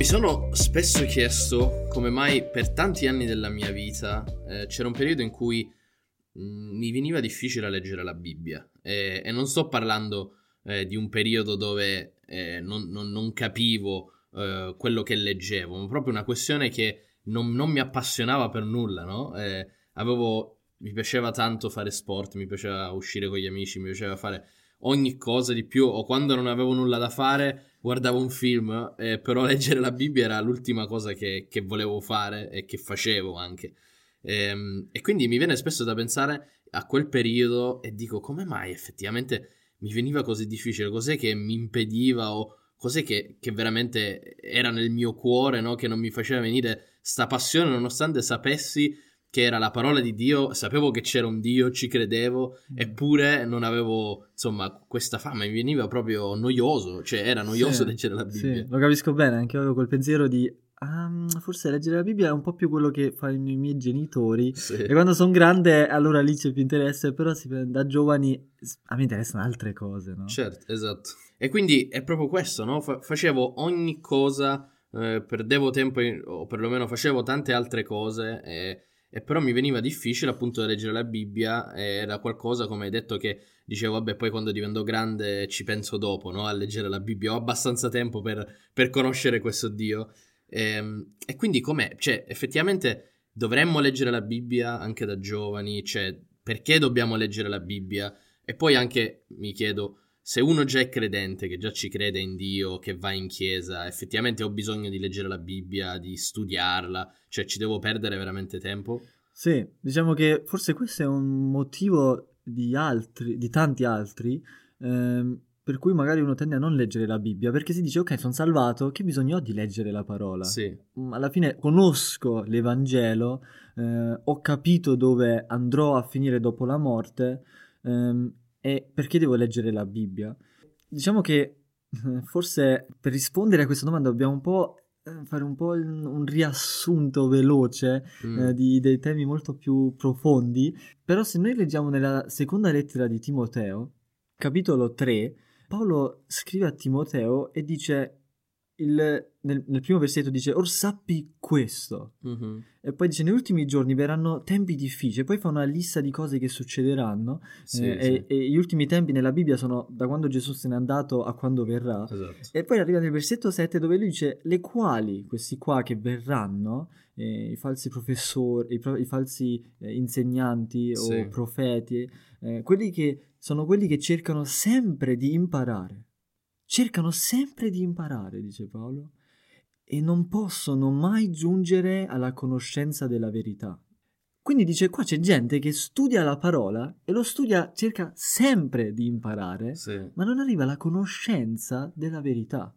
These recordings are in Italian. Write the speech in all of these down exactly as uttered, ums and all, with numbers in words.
Mi sono spesso chiesto come mai per tanti anni della mia vita eh, c'era un periodo in cui mh, mi veniva difficile leggere la Bibbia e, e non sto parlando eh, di un periodo dove eh, non, non, non capivo eh, quello che leggevo, ma proprio una questione che non, non mi appassionava per nulla, no? Eh, avevo, mi piaceva tanto fare sport, mi piaceva uscire con gli amici, mi piaceva fare ogni cosa di più, o quando non avevo nulla da fare guardavo un film, eh, però leggere la Bibbia era l'ultima cosa che, che volevo fare e che facevo anche. E, e quindi mi viene spesso da pensare a quel periodo e dico: come mai effettivamente mi veniva così difficile? Cos'è che mi impediva o cos'è che, che veramente era nel mio cuore, no? Che non mi faceva venire sta passione, nonostante sapessi che era la parola di Dio, sapevo che c'era un Dio, ci credevo, eppure non avevo, insomma, questa fama, mi veniva proprio noioso, cioè era noioso sì, leggere la Bibbia. Sì, lo capisco bene, anche io avevo quel pensiero di, um, forse leggere la Bibbia è un po' più quello che fanno i miei genitori, sì. E quando sono grande allora lì c'è più interesse, però si, da giovani a me interessano altre cose, no? Certo, esatto. E quindi è proprio questo, no? Fa- facevo ogni cosa, eh, perdevo tempo, in, o perlomeno facevo tante altre cose, e... E però mi veniva difficile appunto leggere la Bibbia, era qualcosa, come hai detto, che dicevo vabbè poi quando divento grande ci penso dopo, no? A leggere la Bibbia ho abbastanza tempo per, per conoscere questo Dio e, e quindi com'è? Cioè effettivamente dovremmo leggere la Bibbia anche da giovani, cioè perché dobbiamo leggere la Bibbia? E poi anche mi chiedo, se uno già è credente, che già ci crede in Dio, che va in chiesa, effettivamente ho bisogno di leggere la Bibbia, di studiarla, cioè ci devo perdere veramente tempo? Sì, diciamo che forse questo è un motivo di altri, di tanti altri, ehm, per cui magari uno tende a non leggere la Bibbia, perché si dice ok, sono salvato, che bisogno ho di leggere la parola? Sì. Alla fine conosco l'Evangelo, eh, ho capito dove andrò a finire dopo la morte, ehm, e perché devo leggere la Bibbia? Diciamo che forse per rispondere a questa domanda dobbiamo un po' fare un po' un riassunto veloce mm. eh, di, dei temi molto più profondi, però se noi leggiamo nella seconda lettera di Timoteo, capitolo tre, Paolo scrive a Timoteo e dice, il, nel, nel primo versetto dice, or sappi questo, mm-hmm. e poi dice, negli ultimi giorni verranno tempi difficili, poi fa una lista di cose che succederanno, sì, eh, sì. E, e gli ultimi tempi nella Bibbia sono da quando Gesù se n'è andato a quando verrà, esatto. E poi arriva nel versetto sette dove lui dice, le quali, questi qua che verranno, eh, i falsi professori, i, pro, i falsi eh, insegnanti sì. o profeti, eh, quelli che sono quelli che cercano sempre di imparare, cercano sempre di imparare, dice Paolo, e non possono mai giungere alla conoscenza della verità. Quindi dice, qua c'è gente che studia la parola e lo studia, cerca sempre di imparare, sì. ma non arriva alla conoscenza della verità.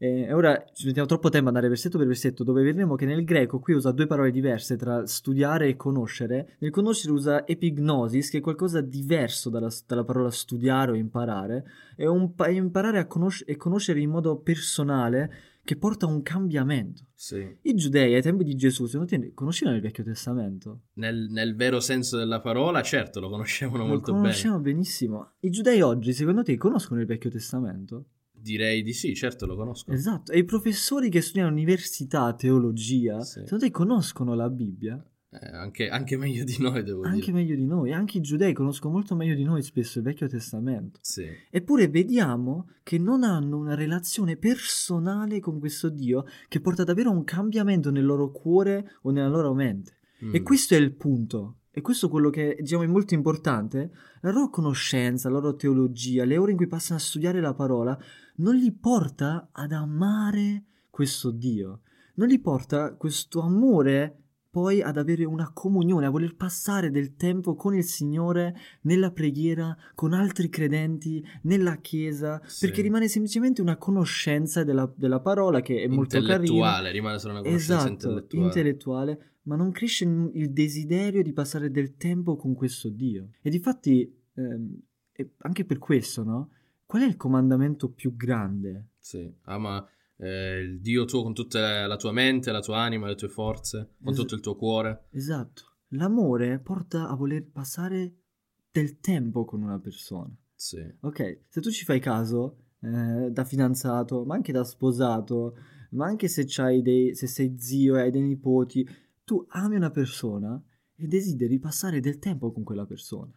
E ora ci mettiamo troppo tempo ad andare versetto per versetto, dove vedremo che nel greco qui usa due parole diverse tra studiare e conoscere. Nel conoscere usa epignosis, che è qualcosa diverso dalla, dalla parola studiare o imparare, è un è imparare a conosc- e conoscere in modo personale che porta a un cambiamento. Sì. I giudei ai tempi di Gesù, secondo te, conoscevano il Vecchio Testamento? Nel, nel vero senso della parola, certo, lo conoscevano lo molto bene. Lo conoscevano benissimo. I giudei oggi, secondo te, conoscono il Vecchio Testamento? Direi di sì, certo, lo conosco. Esatto, e i professori che studiano università, teologia, sì. secondo te conoscono la Bibbia? Eh, anche, anche meglio di noi, devo anche dire. Anche meglio di noi, anche i giudei conoscono molto meglio di noi spesso il Vecchio Testamento. Sì. Eppure vediamo che non hanno una relazione personale con questo Dio che porta davvero a un cambiamento nel loro cuore o nella loro mente. Mm. E questo è il punto. E questo è quello che diciamo è molto importante, la loro conoscenza, la loro teologia, le ore in cui passano a studiare la parola, non li porta ad amare questo Dio, non li porta questo amore poi ad avere una comunione, a voler passare del tempo con il Signore nella preghiera, con altri credenti, nella chiesa, sì. perché rimane semplicemente una conoscenza della, della parola che è molto carina. Intellettuale, rimane solo una conoscenza esatto, intellettuale. intellettuale. Ma non cresce il desiderio di passare del tempo con questo Dio. E difatti, ehm, anche per questo, no? Qual è il comandamento più grande? Sì, ama eh, il Dio tuo con tutta la tua mente, la tua anima, le tue forze, con es- tutto il tuo cuore. Esatto. L'amore porta a voler passare del tempo con una persona. Sì. Ok, se tu ci fai caso, eh, da fidanzato, ma anche da sposato, ma anche se c'hai dei, se sei zio e hai dei nipoti, tu ami una persona e desideri passare del tempo con quella persona.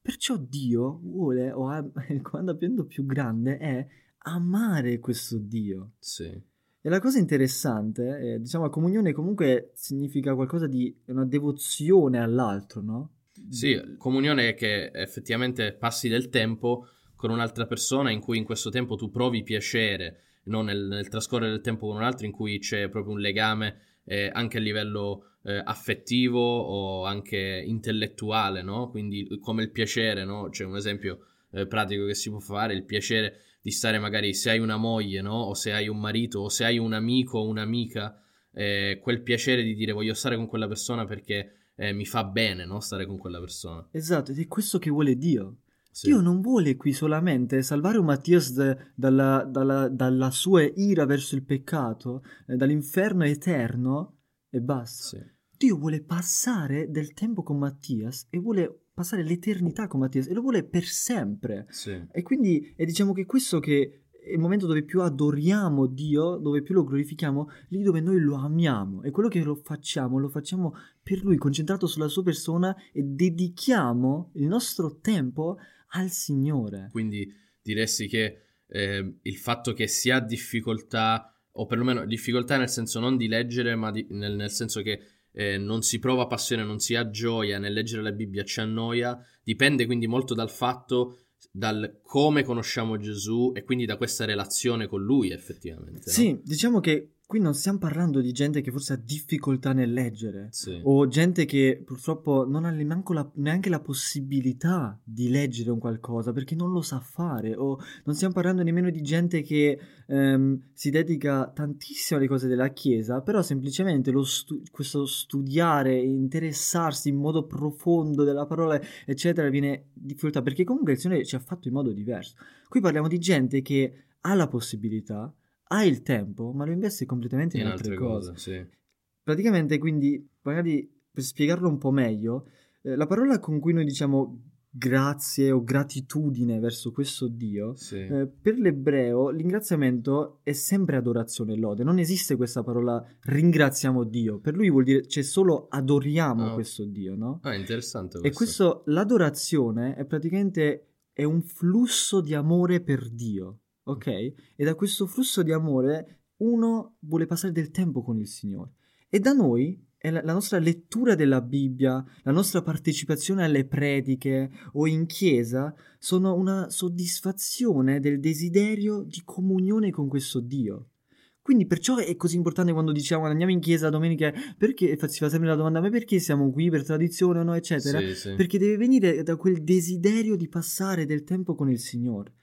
Perciò Dio vuole, o ha, il comandamento più grande è amare questo Dio. Sì. E la cosa interessante, eh, diciamo, la comunione comunque significa qualcosa di una devozione all'altro, no? Sì, comunione è che effettivamente passi del tempo con un'altra persona in cui in questo tempo tu provi piacere, non nel, nel trascorrere del tempo con un altro in cui c'è proprio un legame eh, anche a livello eh, affettivo o anche intellettuale, no? Quindi come il piacere, no? C'è un esempio eh, pratico che si può fare, il piacere di stare magari, se hai una moglie, no? O se hai un marito, o se hai un amico o un'amica, eh, quel piacere di dire voglio stare con quella persona perché eh, mi fa bene, no? Stare con quella persona. Esatto, ed è questo che vuole Dio. Sì. Dio non vuole qui solamente salvare un Mattias de, dalla, dalla, dalla sua ira verso il peccato, eh, dall'inferno eterno, e basta. Sì. Dio vuole passare del tempo con Mattias e vuole passare l'eternità con Mattias e lo vuole per sempre. Sì. E quindi è, diciamo che questo che è il momento dove più adoriamo Dio, dove più lo glorifichiamo, lì dove noi lo amiamo, e quello che lo facciamo lo facciamo per lui, concentrato sulla sua persona, e dedichiamo il nostro tempo al Signore. Quindi diresti che eh, il fatto che si ha difficoltà, o perlomeno difficoltà nel senso non di leggere, ma di, nel, nel senso che Eh, non si prova passione, non si ha gioia nel leggere la Bibbia, ci annoia, dipende quindi molto dal fatto, dal come conosciamo Gesù e quindi da questa relazione con lui effettivamente, no? Sì, diciamo che qui non stiamo parlando di gente che forse ha difficoltà nel leggere, sì, o gente che purtroppo non ha neanche la, neanche la possibilità di leggere un qualcosa perché non lo sa fare, o non stiamo parlando nemmeno di gente che ehm, si dedica tantissimo alle cose della Chiesa, però semplicemente lo stu- questo studiare, interessarsi in modo profondo della parola, eccetera, viene difficoltà, perché comunque il Signore ci ha fatto in modo diverso. Qui parliamo di gente che ha la possibilità, ha il tempo, ma lo investe completamente in, in altre, altre cose. cose sì. Praticamente, quindi, magari per spiegarlo un po' meglio, eh, la parola con cui noi diciamo grazie o gratitudine verso questo Dio, sì, eh, per l'ebreo l'ingraziamento è sempre adorazione e lode. Non esiste questa parola ringraziamo Dio. Per lui vuol dire c'è, cioè, solo adoriamo, oh, questo Dio, no? Ah, interessante questo. E questo, l'adorazione è praticamente è un flusso di amore per Dio. Ok? E da questo flusso di amore uno vuole passare del tempo con il Signore. E da noi è la, la nostra lettura della Bibbia, la nostra partecipazione alle prediche o in chiesa sono una soddisfazione del desiderio di comunione con questo Dio. Quindi perciò è così importante quando diciamo andiamo in chiesa domenica, perché si fa sempre la domanda, ma perché siamo qui, per tradizione o no, eccetera? Sì, sì. Perché deve venire da quel desiderio di passare del tempo con il Signore.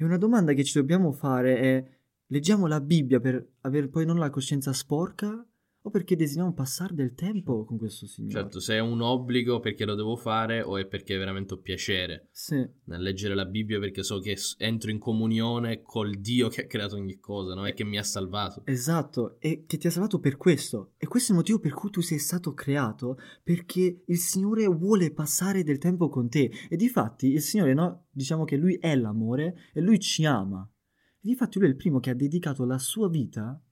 E una domanda che ci dobbiamo fare è: leggiamo la Bibbia per avere poi non la coscienza sporca, o perché desideriamo passare del tempo con questo Signore? Certo, se è un obbligo perché lo devo fare, o è perché è veramente un piacere, sì, nel leggere la Bibbia perché so che entro in comunione col Dio che ha creato ogni cosa, no? E che mi ha salvato. Esatto, e che ti ha salvato per questo. E questo è il motivo per cui tu sei stato creato, perché il Signore vuole passare del tempo con te. E difatti il Signore, no? Diciamo che Lui è l'amore e Lui ci ama. E difatti Lui è il primo che ha dedicato la sua vita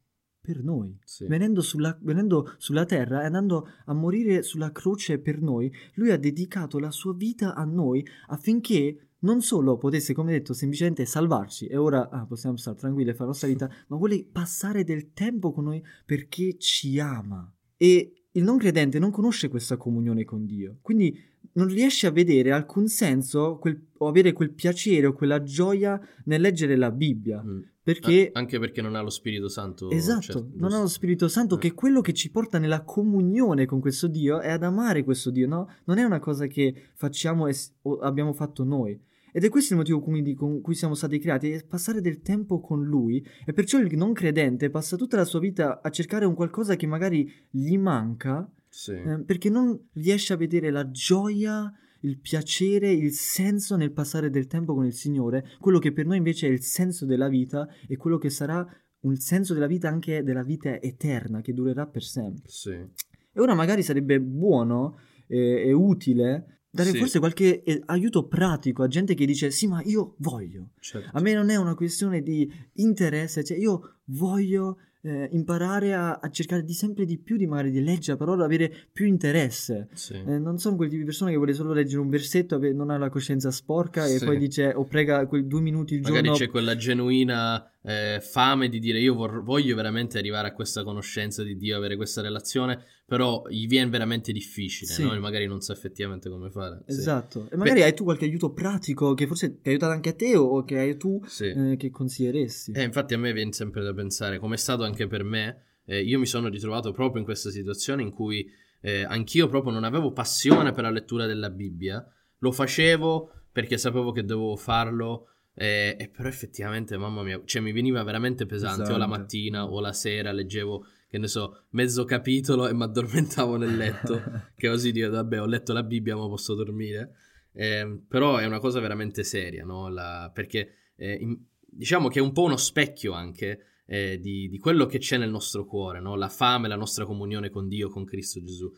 per noi, sì, venendo, sulla, venendo sulla terra e andando a morire sulla croce per noi. Lui ha dedicato la sua vita a noi affinché non solo potesse, come detto, semplicemente salvarci e ora ah, possiamo stare tranquilli e fare la nostra vita, ma vuole passare del tempo con noi perché ci ama. E il non credente non conosce questa comunione con Dio, quindi non riesce a vedere alcun senso quel, o avere quel piacere o quella gioia nel leggere la Bibbia. Mm. Perché... Ah, anche perché non ha lo Spirito Santo. Esatto, certo, non ha lo Spirito Santo, eh. che è quello che ci porta nella comunione con questo Dio, è ad amare questo Dio, no? Non è una cosa che facciamo e o abbiamo fatto noi. Ed è questo il motivo quindi con cui siamo stati creati, è passare del tempo con Lui. E perciò il non credente passa tutta la sua vita a cercare un qualcosa che magari gli manca, sì, eh, perché non riesce a vedere la gioia, il piacere, il senso nel passare del tempo con il Signore, quello che per noi invece è il senso della vita e quello che sarà un senso della vita anche della vita eterna, che durerà per sempre. Sì. E ora magari sarebbe buono e, e utile dare sì. forse qualche eh, aiuto pratico a gente che dice sì ma io voglio, certo. a me non è una questione di interesse, cioè io voglio eh, imparare a, a cercare di sempre di più di magari di leggere parole, avere più interesse, sì. eh, non sono quel tipo di persona che vuole solo leggere un versetto, non ha la coscienza sporca sì. e poi dice o prega quei due minuti il magari giorno, magari c'è quella genuina eh, fame di dire io vor- voglio veramente arrivare a questa conoscenza di Dio, avere questa relazione, però gli viene veramente difficile, sì. no? E magari non sa effettivamente come fare. Esatto, sì. E magari Beh, hai tu qualche aiuto pratico che forse ti ha aiutato anche a te o che hai tu sì. eh, che consiglieresti? Eh, infatti a me viene sempre da pensare, come è stato anche per me, eh, io mi sono ritrovato proprio in questa situazione in cui eh, anch'io proprio non avevo passione per la lettura della Bibbia, lo facevo perché sapevo che dovevo farlo, eh, e però effettivamente, mamma mia, cioè mi veniva veramente pesante, esatto. o la mattina o la sera leggevo, che ne so, mezzo capitolo e mi addormentavo nel letto, che così dico, vabbè, ho letto la Bibbia, ma posso dormire. Eh, però è una cosa veramente seria, no? La, perché eh, in, diciamo che è un po' uno specchio anche eh, di, di quello che c'è nel nostro cuore, no? La fame, la nostra comunione con Dio, con Cristo Gesù.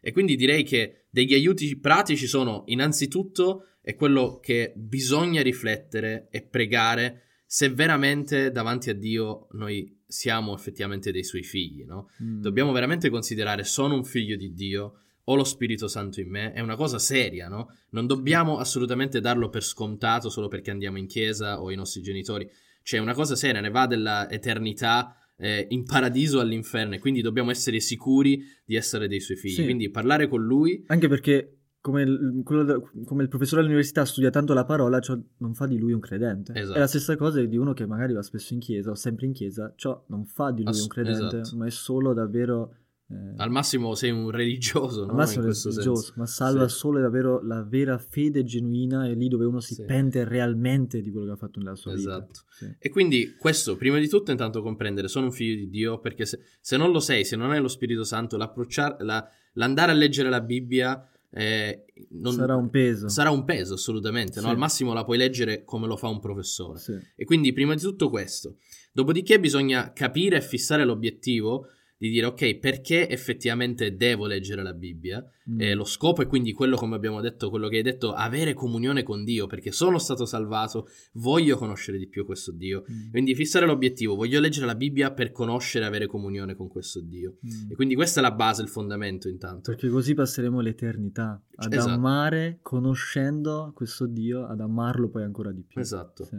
E quindi direi che degli aiuti pratici sono, innanzitutto, è quello che bisogna riflettere e pregare se veramente davanti a Dio noi siamo effettivamente dei suoi figli, no? Mm. Dobbiamo veramente considerare, sono un figlio di Dio, ho lo Spirito Santo in me, è una cosa seria, no? Non dobbiamo assolutamente darlo per scontato solo perché andiamo in chiesa o i nostri genitori, cioè è una cosa seria, ne va dell'eternità eh, in paradiso all'inferno, e quindi dobbiamo essere sicuri di essere dei suoi figli, sì. quindi parlare con lui. Anche perché... Come il, quello, come il professore all'università studia tanto la parola, ciò non fa di lui un credente. Esatto. È la stessa cosa di uno che magari va spesso in chiesa o sempre in chiesa, ciò non fa di lui Ass- un credente, esatto. ma è solo davvero... Eh... Al massimo sei un religioso, no? Al massimo in questo religioso, senso. Ma salva sì. solo davvero la vera fede genuina, e lì dove uno si sì. pente realmente di quello che ha fatto nella sua esatto. vita. Sì. E quindi questo, prima di tutto, intanto comprendere, sono un figlio di Dio, perché se, se non lo sei, se non hai lo Spirito Santo, l'approcciare, la, l'andare a leggere la Bibbia... Eh, non, sarà un peso sarà un peso assolutamente, sì. no? Al massimo la puoi leggere come lo fa un professore, sì. e quindi prima di tutto questo, dopodiché bisogna capire e fissare l'obiettivo di dire ok, perché effettivamente devo leggere la Bibbia, mm. eh, lo scopo è quindi quello, come abbiamo detto, quello che hai detto, avere comunione con Dio, perché sono stato salvato, voglio conoscere di più questo Dio, mm. quindi fissare l'obiettivo, voglio leggere la Bibbia per conoscere e avere comunione con questo Dio, mm. e quindi questa è la base, il fondamento, intanto, perché così passeremo l'eternità ad esatto. amare, conoscendo questo Dio, ad amarlo poi ancora di più, esatto, sì.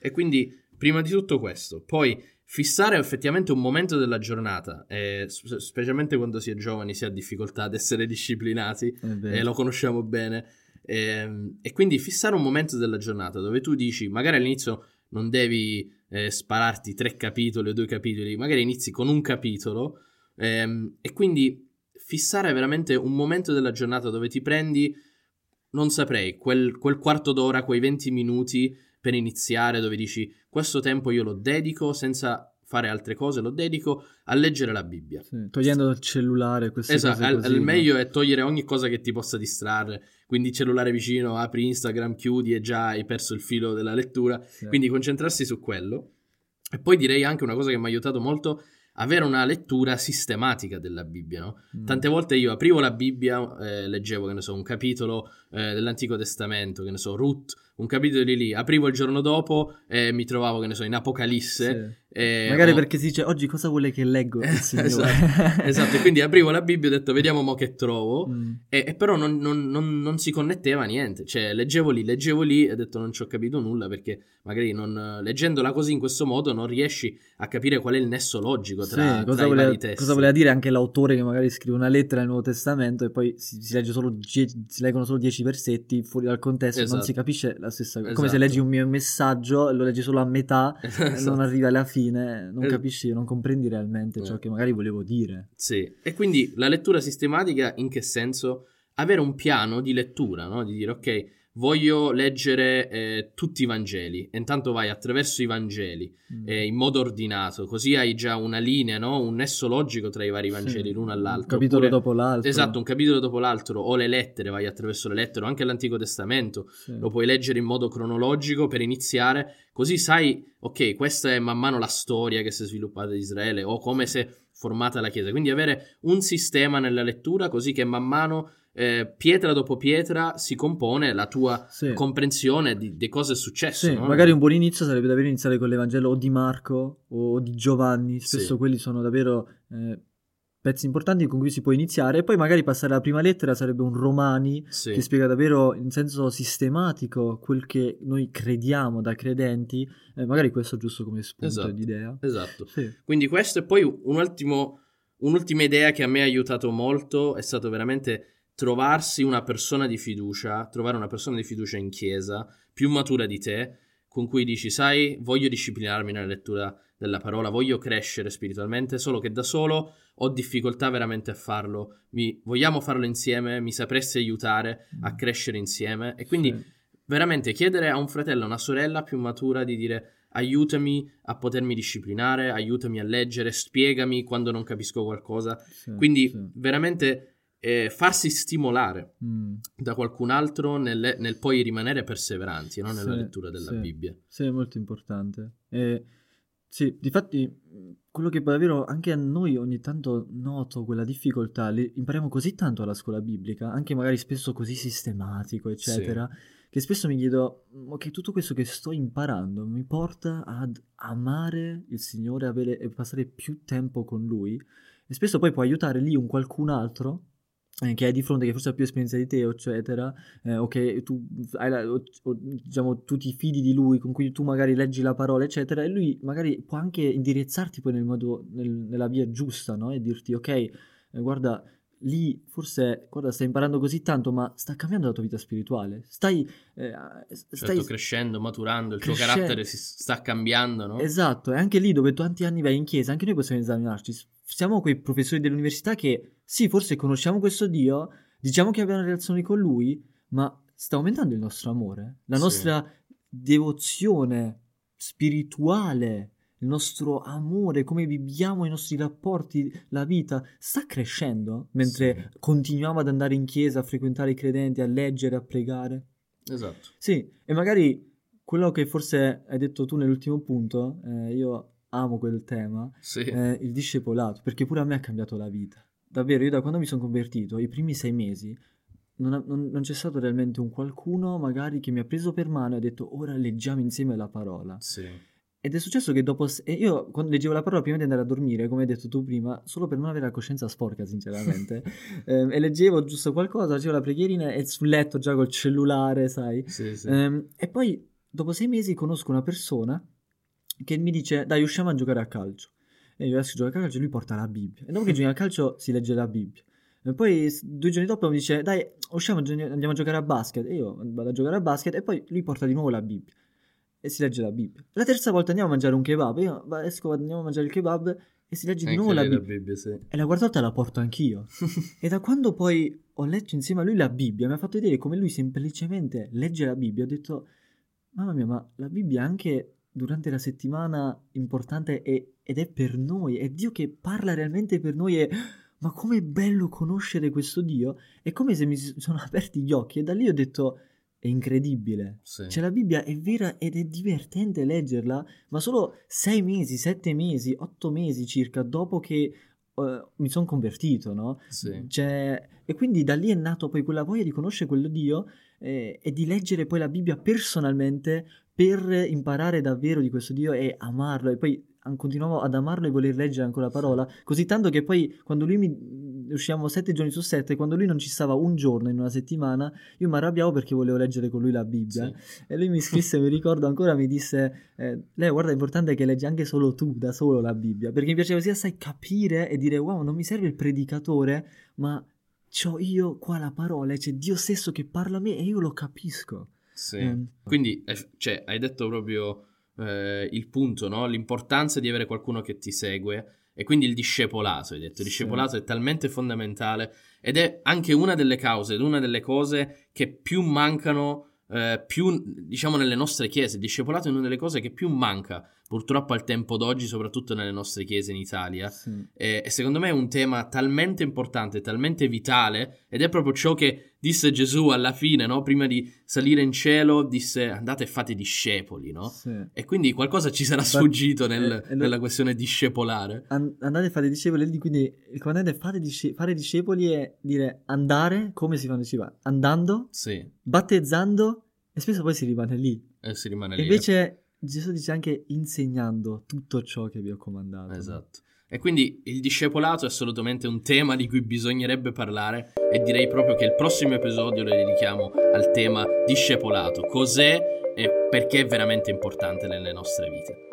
e quindi prima di tutto questo, poi fissare effettivamente un momento della giornata, eh, specialmente quando si è giovani si ha difficoltà ad essere disciplinati, e eh, lo conosciamo bene, eh, e quindi fissare un momento della giornata dove tu dici, magari all'inizio non devi eh, spararti tre capitoli o due capitoli, magari inizi con un capitolo, eh, e quindi fissare veramente un momento della giornata dove ti prendi, non saprei, quel, quel quarto d'ora, quei venti minuti per iniziare, dove dici questo tempo io lo dedico, senza fare altre cose, lo dedico a leggere la Bibbia, sì, togliendo dal cellulare queste esatto, cose così, al, al meglio no? È togliere ogni cosa che ti possa distrarre, quindi cellulare vicino, apri Instagram, chiudi e già hai perso il filo della lettura, sì. quindi concentrarsi su quello. E poi direi anche una cosa che mi ha aiutato molto, avere una lettura sistematica della Bibbia, no? Mm. Tante volte io aprivo la Bibbia, eh, leggevo, che ne so, un capitolo eh, dell'Antico Testamento, che ne so, Ruth, un capitolo di lì, aprivo il giorno dopo e eh, mi trovavo, che ne so, in Apocalisse. Sì. Eh, Magari ho... perché si dice, oggi cosa vuole che leggo? Eh, esatto, esatto, e quindi aprivo la Bibbia e ho detto, vediamo mo che trovo, mm. e, e però non, non, non, non si connetteva niente, cioè leggevo lì, leggevo lì e ho detto, non ci ho capito nulla, perché magari non, leggendola così in questo modo non riesci a capire qual è il nesso logico tra, sì, cosa tra voleva, i vari testi. Cosa voleva dire anche l'autore che magari scrive una lettera nel Nuovo Testamento e poi si, si, legge solo die- si leggono solo dieci versetti fuori dal contesto, esatto. non si capisce la stessa cosa, esatto. come se leggi un mio messaggio, lo leggi solo a metà, esatto. non arriva alla fine, non es- capisci, non comprendi realmente eh. ciò che magari volevo dire. Sì, e quindi la lettura sistematica in che senso? Avere un piano di lettura, no? Di dire ok, voglio leggere eh, tutti i Vangeli, e intanto vai attraverso i Vangeli mm. eh, in modo ordinato, così hai già una linea, no? Un nesso logico tra i vari Vangeli, sì. l'uno all'altro. Un capitolo Oppure, dopo l'altro. Esatto, un capitolo dopo l'altro, o le lettere, vai attraverso le lettere, o anche l'Antico Testamento, sì. lo puoi leggere in modo cronologico per iniziare, così sai, ok, questa è man mano la storia che si è sviluppata di Israele, o come se formata dalla Chiesa, quindi avere un sistema nella lettura così che man mano eh, pietra dopo pietra si compone la tua sì. comprensione di, di cosa è successo. Sì, no? Magari un buon inizio sarebbe davvero iniziare con l'Evangelo o di Marco o di Giovanni, spesso sì. quelli sono davvero eh, pezzi importanti con cui si può iniziare, e poi magari passare alla prima lettera sarebbe un Romani sì. che spiega davvero in senso sistematico quel che noi crediamo da credenti, eh, magari questo è giusto come spunto esatto, di idea. Esatto, sì. Quindi questo, e poi un ultimo, un'ultima idea che a me ha aiutato molto è stato veramente trovarsi una persona di fiducia, trovare una persona di fiducia in chiesa più matura di te, con cui dici, sai, voglio disciplinarmi nella lettura della parola, voglio crescere spiritualmente, solo che da solo ho difficoltà veramente a farlo, mi, vogliamo farlo insieme, mi sapresti aiutare a crescere insieme, e quindi sì. veramente chiedere a un fratello, a una sorella più matura di dire aiutami a potermi disciplinare, aiutami a leggere, spiegami quando non capisco qualcosa, sì, quindi sì. veramente eh, farsi stimolare mm. da qualcun altro nel, nel poi rimanere perseveranti, no? Nella sì, lettura della sì. Bibbia. Sì, è molto importante. E... Sì, difatti quello che davvero anche a noi ogni tanto noto quella difficoltà, le impariamo così tanto alla scuola biblica, anche magari spesso così sistematico eccetera, sì. che spesso mi chiedo, ok, tutto questo che sto imparando mi porta ad amare il Signore, avere, e passare più tempo con Lui, e spesso poi può aiutare lì un qualcun altro che hai di fronte, che forse ha più esperienza di te eccetera, eh, o che tu hai la, o, o, diciamo tu ti fidi di lui, con cui tu magari leggi la parola eccetera, e lui magari può anche indirizzarti poi nel modo nel, nella via giusta, no? E dirti ok, eh, guarda lì forse guarda stai imparando così tanto, ma sta cambiando la tua vita spirituale, stai eh, stai certo, crescendo, maturando, il crescendo. Tuo carattere si sta cambiando, no? Esatto, e anche lì dove tanti anni vai in chiesa, anche noi possiamo esaminarci, siamo quei professori dell'università che sì, forse conosciamo questo Dio, diciamo che abbiamo relazioni con Lui, ma sta aumentando il nostro amore, la nostra sì. devozione spirituale, il nostro amore, come viviamo i nostri rapporti, la vita, sta crescendo mentre sì. continuiamo ad andare in chiesa, a frequentare i credenti, a leggere, a pregare. Esatto. Sì, e magari quello che forse hai detto tu nell'ultimo punto, eh, io amo quel tema, sì. eh, il discepolato, perché pure a me ha cambiato la vita. Davvero, io da quando mi sono convertito, i primi sei mesi, non, ha, non, non c'è stato realmente un qualcuno magari che mi ha preso per mano e ha detto ora leggiamo insieme la parola. Sì. Ed è successo che dopo... Se- io quando leggevo la parola prima di andare a dormire, come hai detto tu prima, solo per non avere la coscienza sporca, sinceramente, eh, e leggevo giusto qualcosa, facevo la preghierina e sul letto già col cellulare, sai. Sì, sì. Eh, e poi dopo sei mesi conosco una persona che mi dice dai usciamo a giocare a calcio. E io adesso gioco a calcio e lui porta la Bibbia. E dopo che gioca a calcio si legge la Bibbia. E poi due giorni dopo mi dice, dai, usciamo, andiamo a giocare a basket. E io vado a giocare a basket e poi lui porta di nuovo la Bibbia. E si legge la Bibbia. La terza volta andiamo a mangiare un kebab. Io esco, andiamo a mangiare il kebab e si legge di anche nuovo la Bibbia. La Bibbia sì. E la quarta volta la porto anch'io. E da quando poi ho letto insieme a lui la Bibbia, mi ha fatto vedere come lui semplicemente legge la Bibbia. Ho detto, mamma mia, ma la Bibbia anche... durante la settimana importante è, ed è per noi, è Dio che parla realmente per noi, e ma com'è bello conoscere questo Dio, è come se mi sono aperti gli occhi, e da lì ho detto è incredibile, sì. cioè la Bibbia è vera ed è divertente leggerla, ma solo sei mesi, sette mesi, otto mesi circa dopo che uh, mi sono convertito, no? Sì. Cioè, e quindi da lì è nato poi quella voglia di conoscere quello Dio eh, e di leggere poi la Bibbia personalmente, per imparare davvero di questo Dio e amarlo, e poi continuavo ad amarlo e voler leggere ancora la parola, così tanto che poi quando lui mi usciamo sette giorni su sette, quando lui non ci stava un giorno in una settimana, io mi arrabbiavo perché volevo leggere con lui la Bibbia, sì. e lui mi scrisse, mi ricordo ancora, mi disse eh, lei guarda, è importante che leggi anche solo tu da solo la Bibbia, perché mi piaceva sia sai capire e dire wow, non mi serve il predicatore, ma c'ho io qua la parola, c'è Dio stesso che parla a me e io lo capisco. Sì. Quindi cioè, hai detto proprio eh, il punto, no? L'importanza di avere qualcuno che ti segue, e quindi il discepolato, hai detto, il discepolato sì. è talmente fondamentale, ed è anche una delle cause, ed una delle cose che più mancano, eh, più diciamo nelle nostre chiese, il discepolato è una delle cose che più manca purtroppo al tempo d'oggi, soprattutto nelle nostre chiese in Italia, sì. e, e secondo me è un tema talmente importante, talmente vitale, ed è proprio ciò che disse Gesù alla fine, no? Prima di salire in cielo, disse andate e fate discepoli, no? Sì. E quindi qualcosa ci sarà sfuggito nel, eh, nella questione discepolare. And- andate e fate discepoli, quindi il comandante è fare, disce- fare discepoli è dire andare, come si fanno discepoli? Andando, sì. Battezzando, e spesso poi si rimane lì. E si rimane lì. Invece Gesù dice anche insegnando tutto ciò che vi ho comandato. Esatto. E quindi il discepolato è assolutamente un tema di cui bisognerebbe parlare, e direi proprio che il prossimo episodio lo dedichiamo al tema discepolato, cos'è e perché è veramente importante nelle nostre vite.